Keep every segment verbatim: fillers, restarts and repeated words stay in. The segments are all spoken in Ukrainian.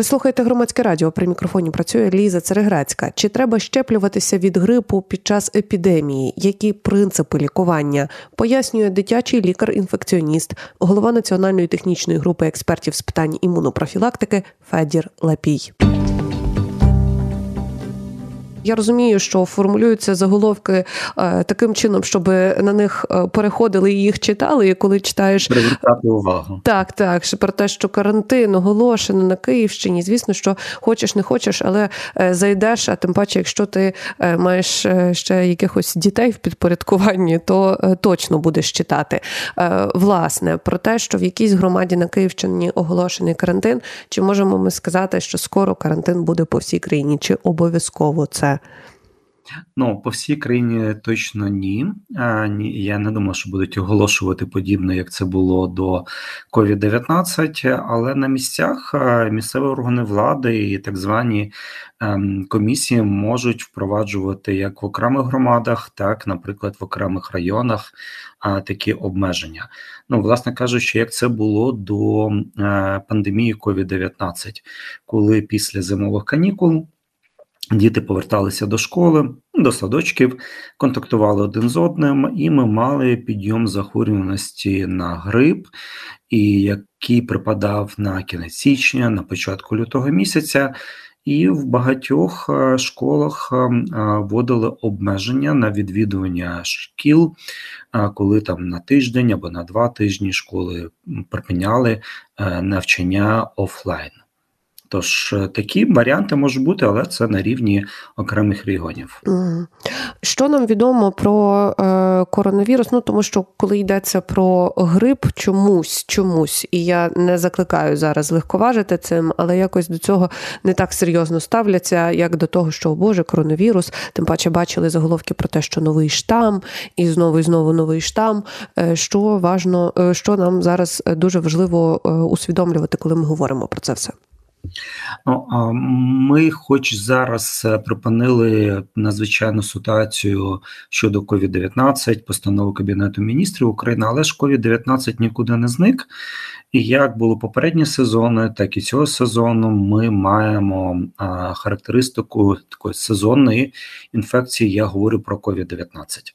Ви слухаєте Громадське радіо, при мікрофоні працює Ліза Цареградська. Чи треба щеплюватися від грипу під час епідемії? Які принципи лікування? Пояснює дитячий лікар-інфекціоніст, голова Національної технічної групи експертів з питань імунопрофілактики Федір Лапій. Я розумію, що формулюються заголовки е, таким чином, щоб на них переходили і їх читали, і коли читаєш... Привертати увагу. Так, так, про те, що карантин оголошено на Київщині, звісно, що хочеш, не хочеш, але зайдеш, а тим паче, якщо ти маєш ще якихось дітей в підпорядкуванні, то точно будеш читати. Е, власне, про те, що в якійсь громаді на Київщині оголошений карантин, чи можемо ми сказати, що скоро карантин буде по всій країні, чи обов'язково це? Ну, по всій країні точно ні. А, ні. Я не думаю, що будуть оголошувати подібно, як це було до ковід дев'ятнадцять, але на місцях місцеві органи влади і так звані комісії можуть впроваджувати як в окремих громадах, так, наприклад, в окремих районах такі обмеження. Ну, власне кажучи, як це було до пандемії ковід дев'ятнадцять, коли після зимових канікул діти поверталися до школи, до садочків, контактували один з одним, і ми мали підйом захворюваності на грип, і який припадав на кінець січня, на початку лютого місяця. І в багатьох школах вводили обмеження на відвідування шкіл, коли там на тиждень або на два тижні школи припиняли навчання офлайн. Тож такі варіанти можуть бути, але це на рівні окремих регіонів. Що нам відомо про е, коронавірус? Ну, тому що коли йдеться про грип, чомусь, чомусь, і я не закликаю зараз легковажити цим, але якось до цього не так серйозно ставляться, як до того, що, о Боже, коронавірус, тим паче бачили заголовки про те, що новий штам, і знову і знову новий штам, е, що, важно, е, що нам зараз дуже важливо е, усвідомлювати, коли ми говоримо про це все. Ну, ми хоч зараз припинили надзвичайну ситуацію щодо ковід дев'ятнадцять, постанови Кабінету міністрів України, але ж ковід дев'ятнадцять нікуди не зник. І як було попередні сезони, так і цього сезону ми маємо а, характеристику такої сезонної інфекції, я говорю про ковід дев'ятнадцять.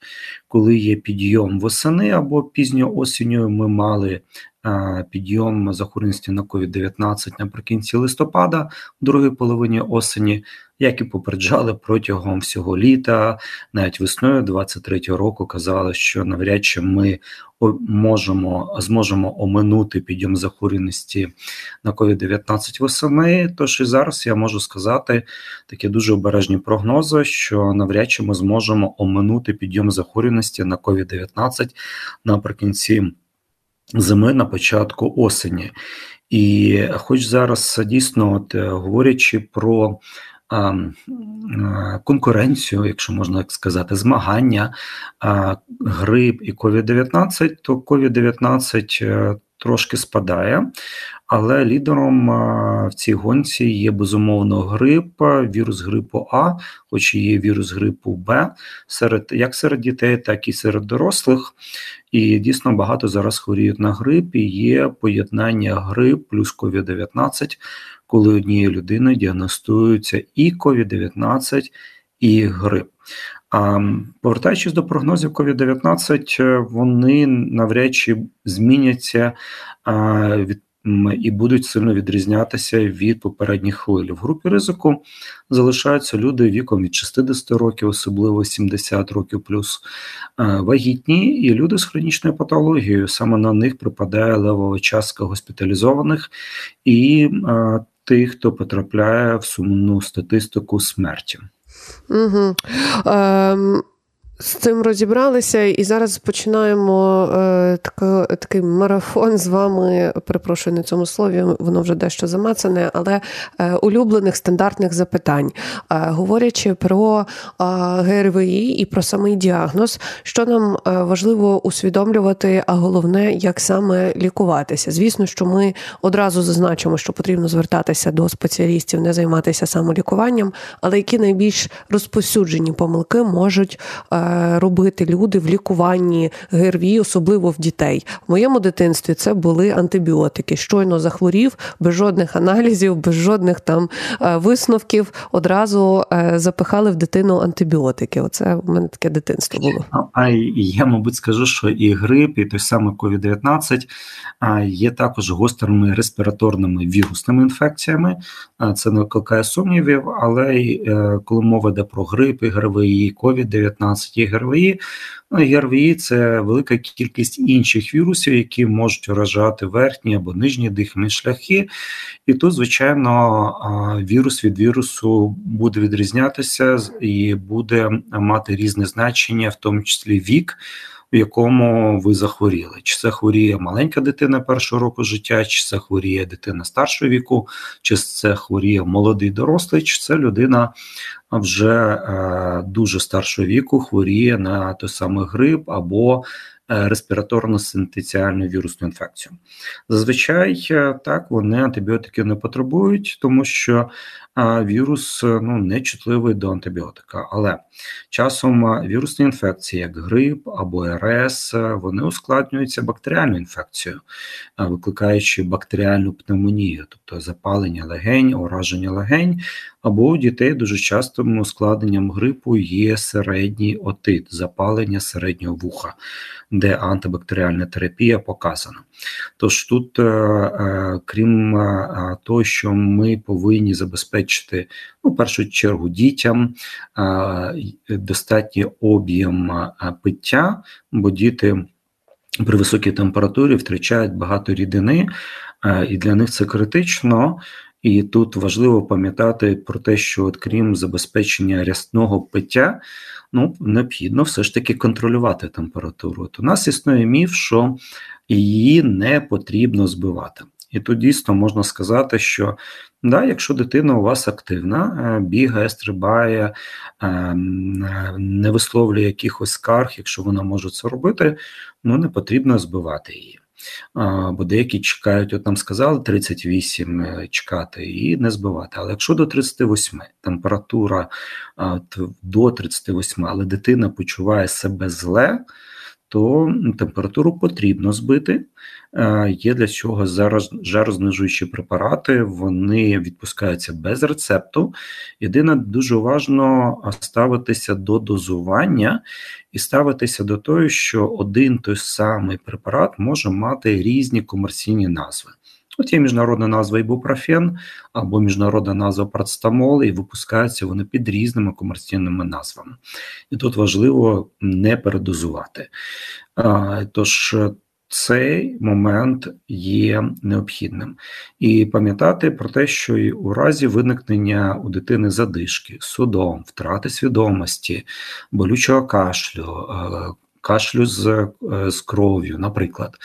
Коли є підйом восени або пізньою осінню, ми мали а, підйом захворюваності на ковід дев'ятнадцять наприкінці листопада, в другій половині осені, як і попереджали протягом всього літа, навіть весною двадцять третього року казали, що навряд чи ми можемо, зможемо оминути підйом захворюваності на ковід дев'ятнадцять восени. Тож і зараз я можу сказати такі дуже обережні прогнози, що навряд чи ми зможемо оминути підйом захворюваності на ковід дев'ятнадцять наприкінці зими, на початку осені. І хоч зараз дійсно, от, говорячи про конкуренцію, якщо можна так сказати, змагання, грип і ковід дев'ятнадцять, то ковід дев'ятнадцять трошки спадає, але лідером в цій гонці є, безумовно, грип, вірус грипу А, хоч і є вірус грипу Б, серед, як серед дітей, так і серед дорослих. І дійсно багато зараз хворіють на грип, і є поєднання грип плюс ковід дев'ятнадцять, коли однієї людини діагностуються і ковід дев'ятнадцять, і грип. А повертаючись до прогнозів ковід дев'ятнадцять, вони навряд чи зміняться а, від, і будуть сильно відрізнятися від попередніх хвиль. В групі ризику залишаються люди віком від шістдесят років, особливо сімдесят років плюс, а, вагітні, і люди з хронічною патологією. Саме на них припадає левова частка госпіталізованих і а, тих, хто потрапляє в сумну статистику смерті. Угу. Ем, з цим розібралися, і зараз починаємо е, тако, такий марафон з вами, перепрошую на цьому слові, воно вже дещо замацане, але е, улюблених стандартних запитань. Е, говорячи про е, ГРВІ і про самий діагноз, що нам е, важливо усвідомлювати, а головне, як саме лікуватися. Звісно, що ми одразу зазначимо, що потрібно звертатися до спеціалістів, не займатися самолікуванням, але які найбільш розповсюджені помилки можуть е, робити люди в лікуванні ГРВІ, особливо в дітей. В моєму дитинстві це були антибіотики. Щойно захворів, без жодних аналізів, без жодних там висновків, одразу запихали в дитину антибіотики. Оце в мене таке дитинство було. А я, мабуть, скажу, що і грип, і той самий ковід дев'ятнадцять є також гострими респіраторними вірусними інфекціями. Це не викликає сумнівів, але коли мова йде про грип, і ГРВІ, ковід дев'ятнадцять, і ГРВІ, ГРВІ – це велика кількість інших вірусів, які можуть уражати верхні або нижні дихальні шляхи. І тут, звичайно, вірус від вірусу буде відрізнятися і буде мати різне значення, в тому числі вік, в якому ви захворіли. Чи це хворіє маленька дитина першого року життя, чи це хворіє дитина старшого віку, чи це хворіє молодий дорослий, чи це людина вже дуже старшого віку хворіє на той самий грип або респіраторно-синтеціальну вірусну інфекцію. Зазвичай так, вони антибіотики не потребують, тому що вірус ну, не чутливий до антибіотика. Але часом вірусні інфекції, як грип або РС, вони ускладнюються бактеріальною інфекцією, викликаючи бактеріальну пневмонію, тобто запалення легень, ураження легень, або у дітей дуже частим ускладненням грипу є середній отит, запалення середнього вуха, де антибактеріальна терапія показана. Тож тут, крім того, що ми повинні забезпечити, ну, в першу чергу, дітям достатній об'єм пиття, бо діти при високій температурі втрачають багато рідини, і для них це критично. І тут важливо пам'ятати про те, що от, крім забезпечення рясного пиття, ну, необхідно все ж таки контролювати температуру. От у нас існує міф, що її не потрібно збивати. І тут дійсно можна сказати, що да, якщо дитина у вас активна, бігає, стрибає, не висловлює якихось скарг, якщо вона може це робити, ну, не потрібно збивати її. Бо деякі чекають, от нам сказали тридцять вісім чекати і не збивати, але якщо до тридцяти восьми температура до тридцяти восьми, але дитина почуває себе зле, то температуру потрібно збити. Є для цього зараз жарознижуючі препарати, вони відпускаються без рецепту. Єдине, дуже уважно ставитися до дозування і ставитися до того, що один той самий препарат може мати різні комерційні назви. От є міжнародна назва Ібупрофен або міжнародна назва Парацетамол, і випускаються вони під різними комерційними назвами. І тут важливо не передозувати. Тож цей момент є необхідним. І пам'ятати про те, що і у разі виникнення у дитини задишки, судом, втрати свідомості, болючого кашлю, кашлю з, з кров'ю, наприклад,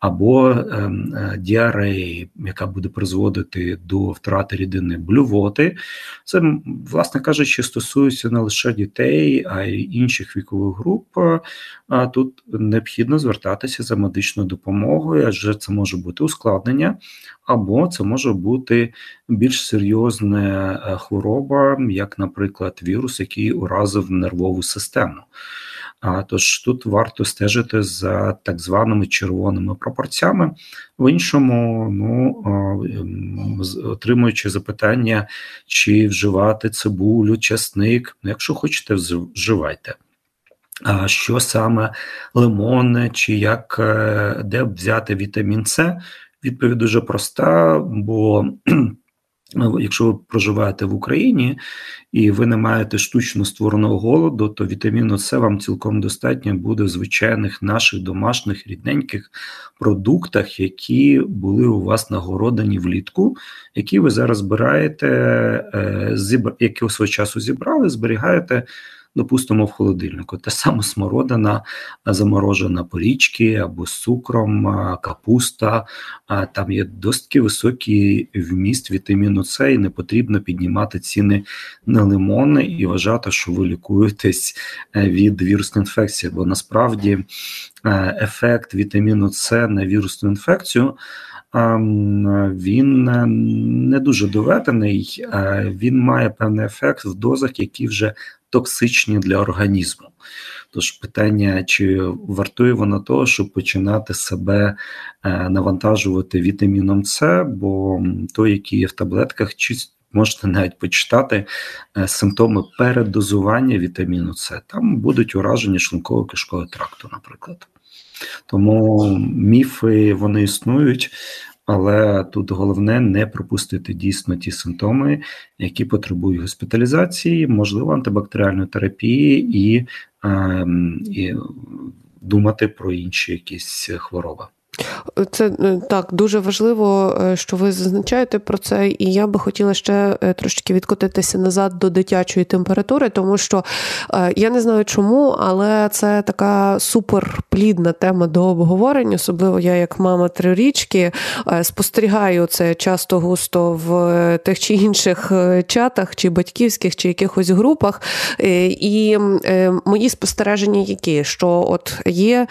або е, діареї, яка буде призводити до втрати рідини, блювоти. Це, власне кажучи, стосується не лише дітей, а й інших вікових груп. А тут необхідно звертатися за медичною допомогою, адже це може бути ускладнення, або це може бути більш серйозна хвороба, як, наприклад, вірус, який уразив нервову систему. Тож тут варто стежити за так званими червоними прапорцями. В іншому, ну, отримуючи запитання, чи вживати цибулю, часник, ну, якщо хочете, вживайте. А що саме лимон, чи як, де взяти вітамін С? Відповідь дуже проста, бо якщо ви проживаєте в Україні і ви не маєте штучно створеного голоду, то вітаміну С вам цілком достатньо буде в звичайних наших домашніх рідненьких продуктах, які були у вас нагородені влітку, які ви зараз збираєте, які у свого часу зібрали, зберігаєте, допустимо, в холодильнику. Та саме смородина, заморожена порічки або з цукром, капуста. Там є досить високий вміст вітаміну С, і не потрібно піднімати ціни на лимони і вважати, що ви лікуєтесь від вірусної інфекції. Бо насправді ефект вітаміну С на вірусну інфекцію, він не дуже доведений. Він має певний ефект в дозах, які вже токсичні для організму. Тож питання, чи вартує вона того, щоб починати себе навантажувати вітаміном С, бо той, який є в таблетках, чи можете навіть почитати симптоми переддозування вітаміну С. Там будуть ураження шлунково-кишкового тракту, наприклад. Тому міфи, вони існують, але тут головне не пропустити дійсно ті симптоми, які потребують госпіталізації, можливо, антибактеріальної терапії і, е, і думати про інші якісь хвороби. Це так, дуже важливо, що ви зазначаєте про це, і я би хотіла ще трошечки відкотитися назад до дитячої температури, тому що я не знаю чому, але це така суперплідна тема до обговорень, особливо я як мама трирічки спостерігаю це часто-густо в тих чи інших чатах, чи батьківських, чи якихось групах, і мої спостереження які, що от є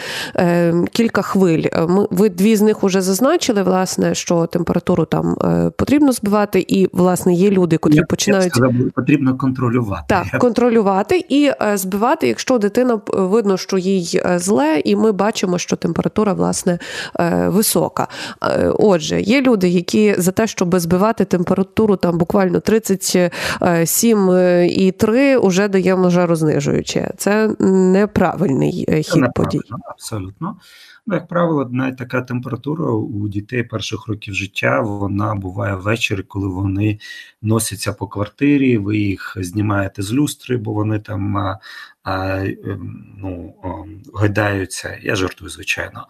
кілька хвиль. Ми Ви дві з них вже зазначили, власне, що температуру там е, потрібно збивати, і, власне, є люди, котрі я, починають... Я сказав, потрібно контролювати. Так, я... контролювати і е, збивати, якщо дитина, видно, що їй зле, і ми бачимо, що температура, власне, е, висока. Е, отже, є люди, які за те, щоб збивати температуру там буквально тридцять сім і три, уже даємо жарознижуюче. Це неправильний хід Це подій. Абсолютно. Ну, як правило, навіть така температура у дітей перших років життя, вона буває ввечері, коли вони носяться по квартирі, ви їх знімаєте з люстри, бо вони там а, а, ну, гойдаються. Я жартую, звичайно.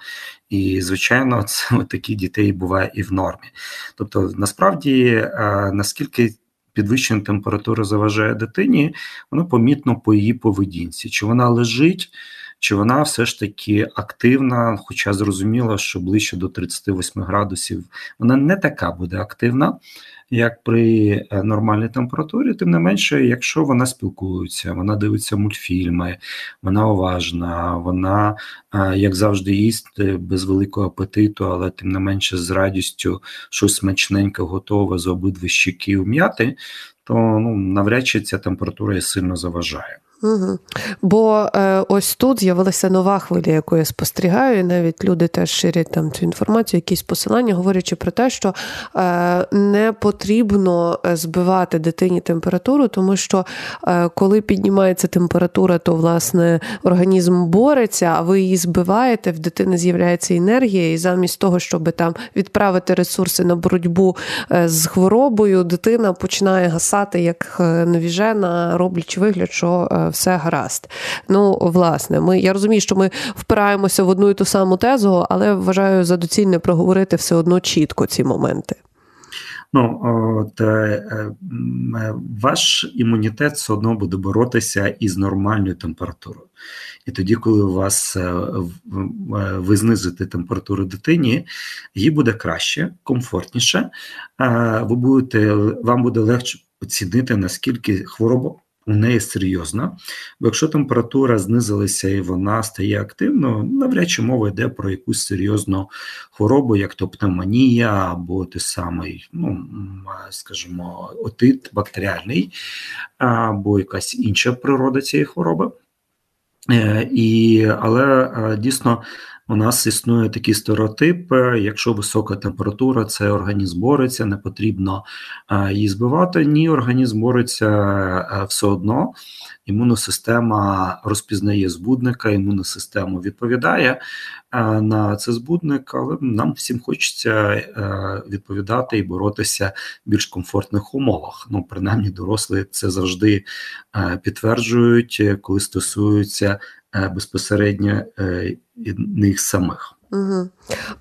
І, звичайно, це такі дітей буває і в нормі. Тобто, насправді, а, наскільки... підвищення температури заважає дитині, воно помітно по її поведінці. Чи вона лежить, чи вона все ж таки активна, хоча зрозуміло, що ближче до тридцять вісім градусів вона не така буде активна, як при нормальній температурі. Тим не менше, якщо вона спілкується, вона дивиться мультфільми, вона уважна, вона, як завжди, їсть без великого апетиту, але тим не менше з радістю щось смачненьке готове з обидві щіків м'яти, то ну, навряд чи ця температура сильно заважає. Угу. Бо е, ось тут з'явилася нова хвиля, яку я спостерігаю, і навіть люди теж ширять там цю інформацію, якісь посилання, говорячи про те, що е, не потрібно збивати дитині температуру, тому що е, коли піднімається температура, то, власне, організм бореться, а ви її збиваєте, в дитини з'являється енергія, і замість того, щоб там відправити ресурси на боротьбу з хворобою, дитина починає гасати, як навіжена, роблячи вигляд, що все гаразд. Ну, власне, ми, я розумію, що ми впираємося в одну і ту саму тезу, але вважаю за доцільне проговорити все одно чітко ці моменти. Ну, от, ваш імунітет все одно буде боротися із нормальною температурою. І тоді, коли у вас ви знизите температуру дитині, їй буде краще, комфортніше, ви будете, вам буде легше оцінити, наскільки хвороба у неї серйозна, бо якщо температура знизилася і вона стає активною, навряд чи мова йде про якусь серйозну хворобу, як то пневмонія або той самий, ну, скажімо, отит бактеріальний, або якась інша природа цієї хвороби. І, але дійсно у нас існує такий стереотип, якщо висока температура, це організм бореться, не потрібно її збивати. Ні, організм бореться все одно, імунна система розпізнає збудника, імунна система відповідає на це збудник, але нам всім хочеться відповідати і боротися в більш комфортних умовах. Ну, принаймні, дорослі це завжди підтверджують, коли стосуються безпосередньо них самих. Угу.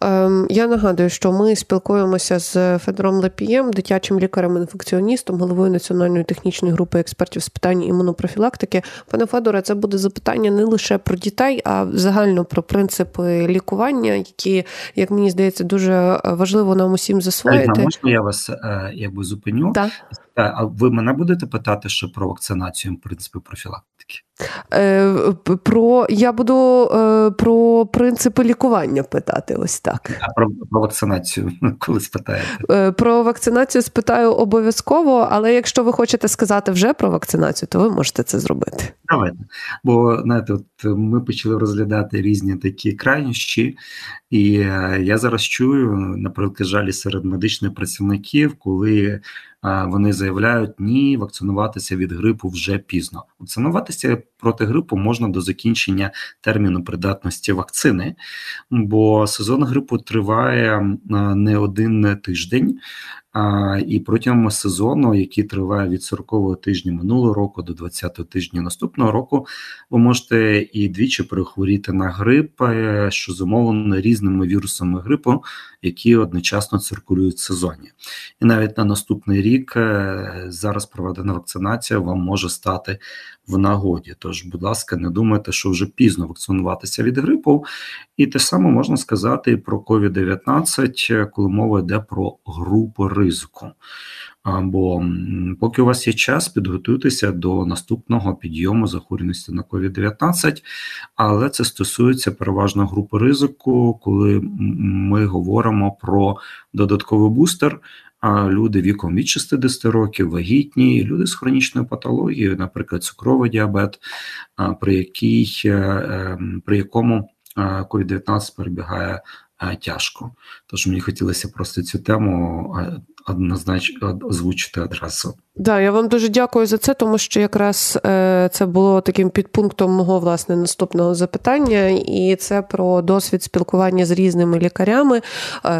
Ем, я нагадую, що ми спілкуємося з Федором Лапієм, дитячим лікарем-інфекціоністом, головою Національної технічної групи експертів з питань імунопрофілактики. Пане Федоре, це буде запитання не лише про дітей, а загально про принципи лікування, які, як мені здається, дуже важливо нам усім засвоїти. Альна, можна я вас якби зупиню? Так. А ви мене будете питати ще про вакцинацію, в принципі, профілактики? Е, про, я буду е, про принципи лікування питати. робити, ось так. А про, про вакцинацію, коли спитаєте? Про вакцинацію спитаю обов'язково, але якщо ви хочете сказати вже про вакцинацію, то ви можете це зробити. Давайте. Бо, знаєте, от ми почали розглядати різні такі крайнощі, і я зараз чую, наприклад, жалі серед медичних працівників, коли вони заявляють, ні, вакцинуватися від грипу вже пізно. Вакцинуватися проти грипу можна до закінчення терміну придатності вакцини, бо сезон грипу триває не один тиждень, і протягом сезону, який триває від сорокового тижня минулого року до двадцятого тижня наступного року, ви можете і двічі перехворіти на грип, що зумовлено різними вірусами грипу, які одночасно циркулюють в сезоні. І навіть на наступний рік зараз проведена вакцинація вам може стати в нагоді. Тож, будь ласка, не думайте, що вже пізно вакцинуватися від грипу. І те ж саме можна сказати і про ковід дев'ятнадцять, коли мова йде про групу ризику. Бо поки у вас є час, підготуйтеся до наступного підйому захворюваності на ковід дев'ятнадцять, але це стосується переважно групи ризику, коли ми говоримо про додатковий бустер, а люди віком від шістдесяти років, вагітні, люди з хронічною патологією, наприклад, цукровий діабет, при, якій, при якому ковід дев'ятнадцять перебігає тяжко. Тож мені хотілося просто цю тему однозначно озвучити одразу. Да, я вам дуже дякую за це, тому що якраз це було таким підпунктом мого, власне, наступного запитання, і це про досвід спілкування з різними лікарями.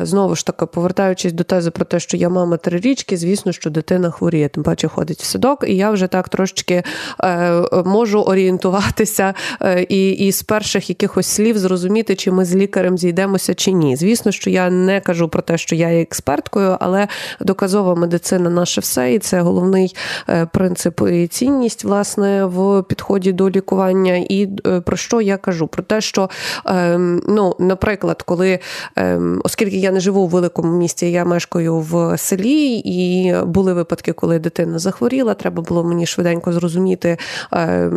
Знову ж таки, повертаючись до тези про те, що я мама трирічки, звісно, що дитина хворіє, тим паче ходить в садок, і я вже так трошечки можу орієнтуватися і, і з перших якихось слів зрозуміти, чи ми з лікарем зійдемося, чи ні. Звісно, що я не кажу про те, що я є експерткою, але доказова медицина – наше все, і це головне головний принцип і цінність, власне, в підході до лікування. І про що я кажу? Про те, що, ну, наприклад, коли, оскільки я не живу у великому місті, я мешкаю в селі, і були випадки, коли дитина захворіла, треба було мені швиденько зрозуміти,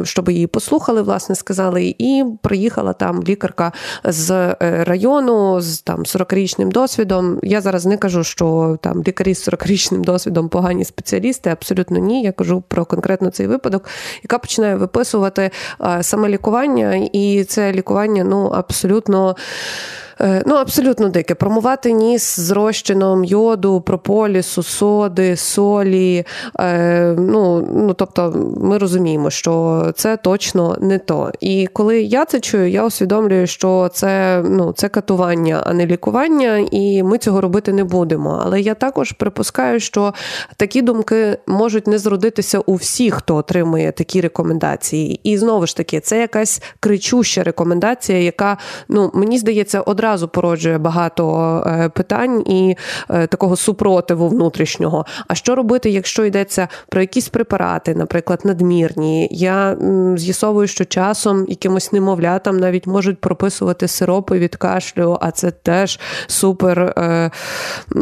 щоб її послухали, власне, сказали, і приїхала там лікарка з району, з там сорокарічним досвідом. Я зараз не кажу, що там лікарі з сорокарічним досвідом погані спеціалісти, абсолютно ні, я кажу про конкретно цей випадок, яка починає виписувати а, саме лікування, і це лікування, ну, абсолютно... Ну, абсолютно дике. Промувати ніс з розчином йоду, прополісу, соди, солі. Ну, ну, тобто, ми розуміємо, що це точно не то. І коли я це чую, я усвідомлюю, що це, ну, це катування, а не лікування, і ми цього робити не будемо. Але я також припускаю, що такі думки можуть не зродитися у всіх, хто отримує такі рекомендації. І знову ж таки, це якась кричуща рекомендація, яка, ну, мені здається, одразу одразу породжує багато питань і такого супротиву внутрішнього. А що робити, якщо йдеться про якісь препарати, наприклад, надмірні? Я з'ясовую, що часом якимось немовлятам навіть можуть прописувати сиропи від кашлю, а це теж супер,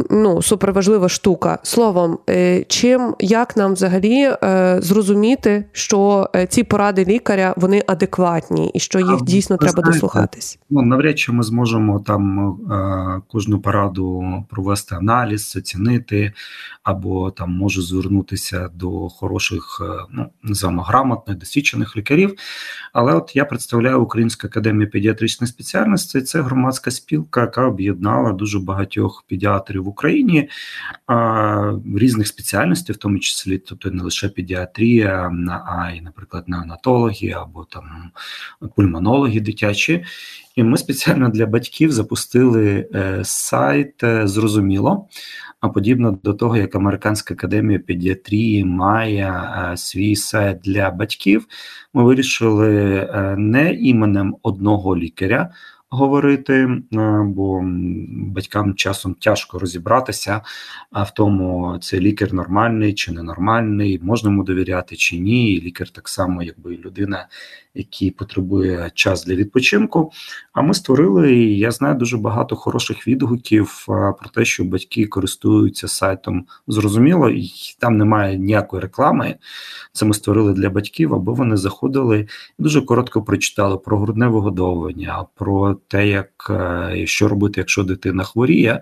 ну, супер важлива штука. Словом, чим, як нам взагалі зрозуміти, що ці поради лікаря, вони адекватні і що їх дійсно треба дослухатись? Ну, навряд чи ми зможемо там кожну пораду провести аналіз, оцінити, або там можу звернутися до хороших, ну, називаємо, грамотних, досвідчених лікарів. Але от я представляю Українську академію педіатричної спеціальності, це громадська спілка, яка об'єднала дуже багатьох педіатрів в Україні різних спеціальностей, в тому числі, тобто не лише педіатрія, а й, наприклад, неонатологи або там пульмонологи дитячі. І ми спеціально для батьків запустили сайт «Зрозуміло», подібно до того, як Американська академія педіатрії має свій сайт для батьків. Ми вирішили не іменем одного лікаря говорити, бо батькам часом тяжко розібратися в тому, цей лікар нормальний чи ненормальний, можна йому довіряти чи ні. І лікар так само, якби і людина, який потребує час для відпочинку. А ми створили, і я знаю дуже багато хороших відгуків про те, що батьки користуються сайтом «Зрозуміло», і там немає ніякої реклами. Це ми створили для батьків, аби вони заходили і дуже коротко прочитали про грудне вигодовування, про те, як, що робити, якщо дитина хворіє.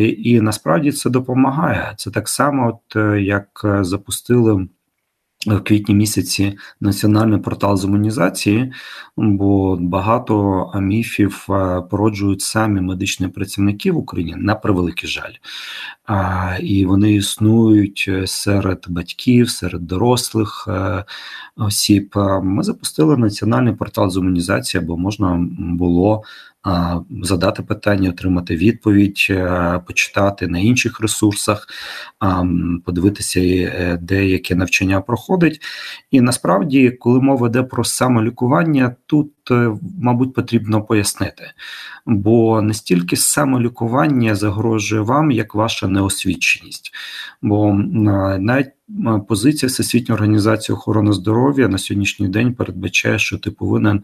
І насправді це допомагає. Це так само, от, як запустили в квітні місяці національний портал з імунізації, бо багато міфів породжують самі медичні працівники в Україні, на превеликий жаль. І вони існують серед батьків, серед дорослих осіб. Ми запустили національний портал з імунізації, бо можна було задати питання, отримати відповідь, почитати на інших ресурсах, подивитися, де яке навчання проходить. І насправді, коли мова йде про самолікування, тут, мабуть, потрібно пояснити. Бо не стільки самолікування загрожує вам, як ваша неосвіченість. Бо навіть позиція Всесвітньої організації охорони здоров'я на сьогоднішній день передбачає, що ти повинен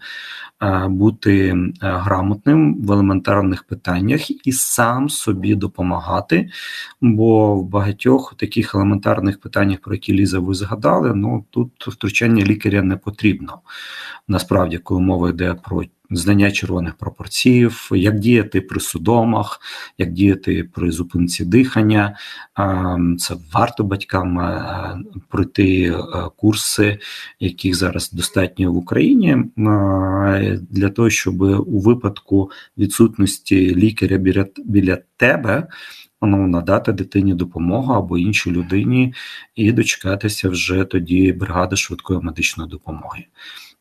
бути грамотним в елементарних питаннях і сам собі допомагати, бо в багатьох таких елементарних питаннях, про які, Ліза, ви згадали, ну тут втручання лікаря не потрібно. Насправді, коли мова йде про знання червоних пропорцій, як діяти при судомах, як діяти при зупинці дихання. Це варто батькам пройти курси, яких зараз достатньо в Україні, для того, щоб у випадку відсутності лікаря біля, біля тебе, ну, надати дитині допомогу або іншій людині і дочекатися вже тоді бригади швидкої медичної допомоги.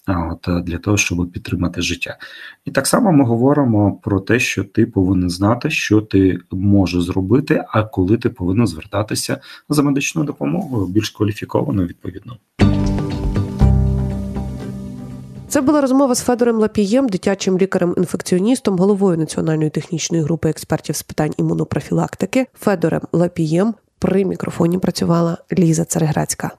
От, для того, щоб підтримати життя. І так само ми говоримо про те, що ти повинен знати, що ти можеш зробити, а коли ти повинен звертатися за медичною допомогою, більш кваліфікованою відповідно. Це була розмова з Федором Лапієм, дитячим лікарем-інфекціоністом, головою Національної технічної групи експертів з питань імунопрофілактики. Федором Лапієм при мікрофоні працювала Ліза Цареградська.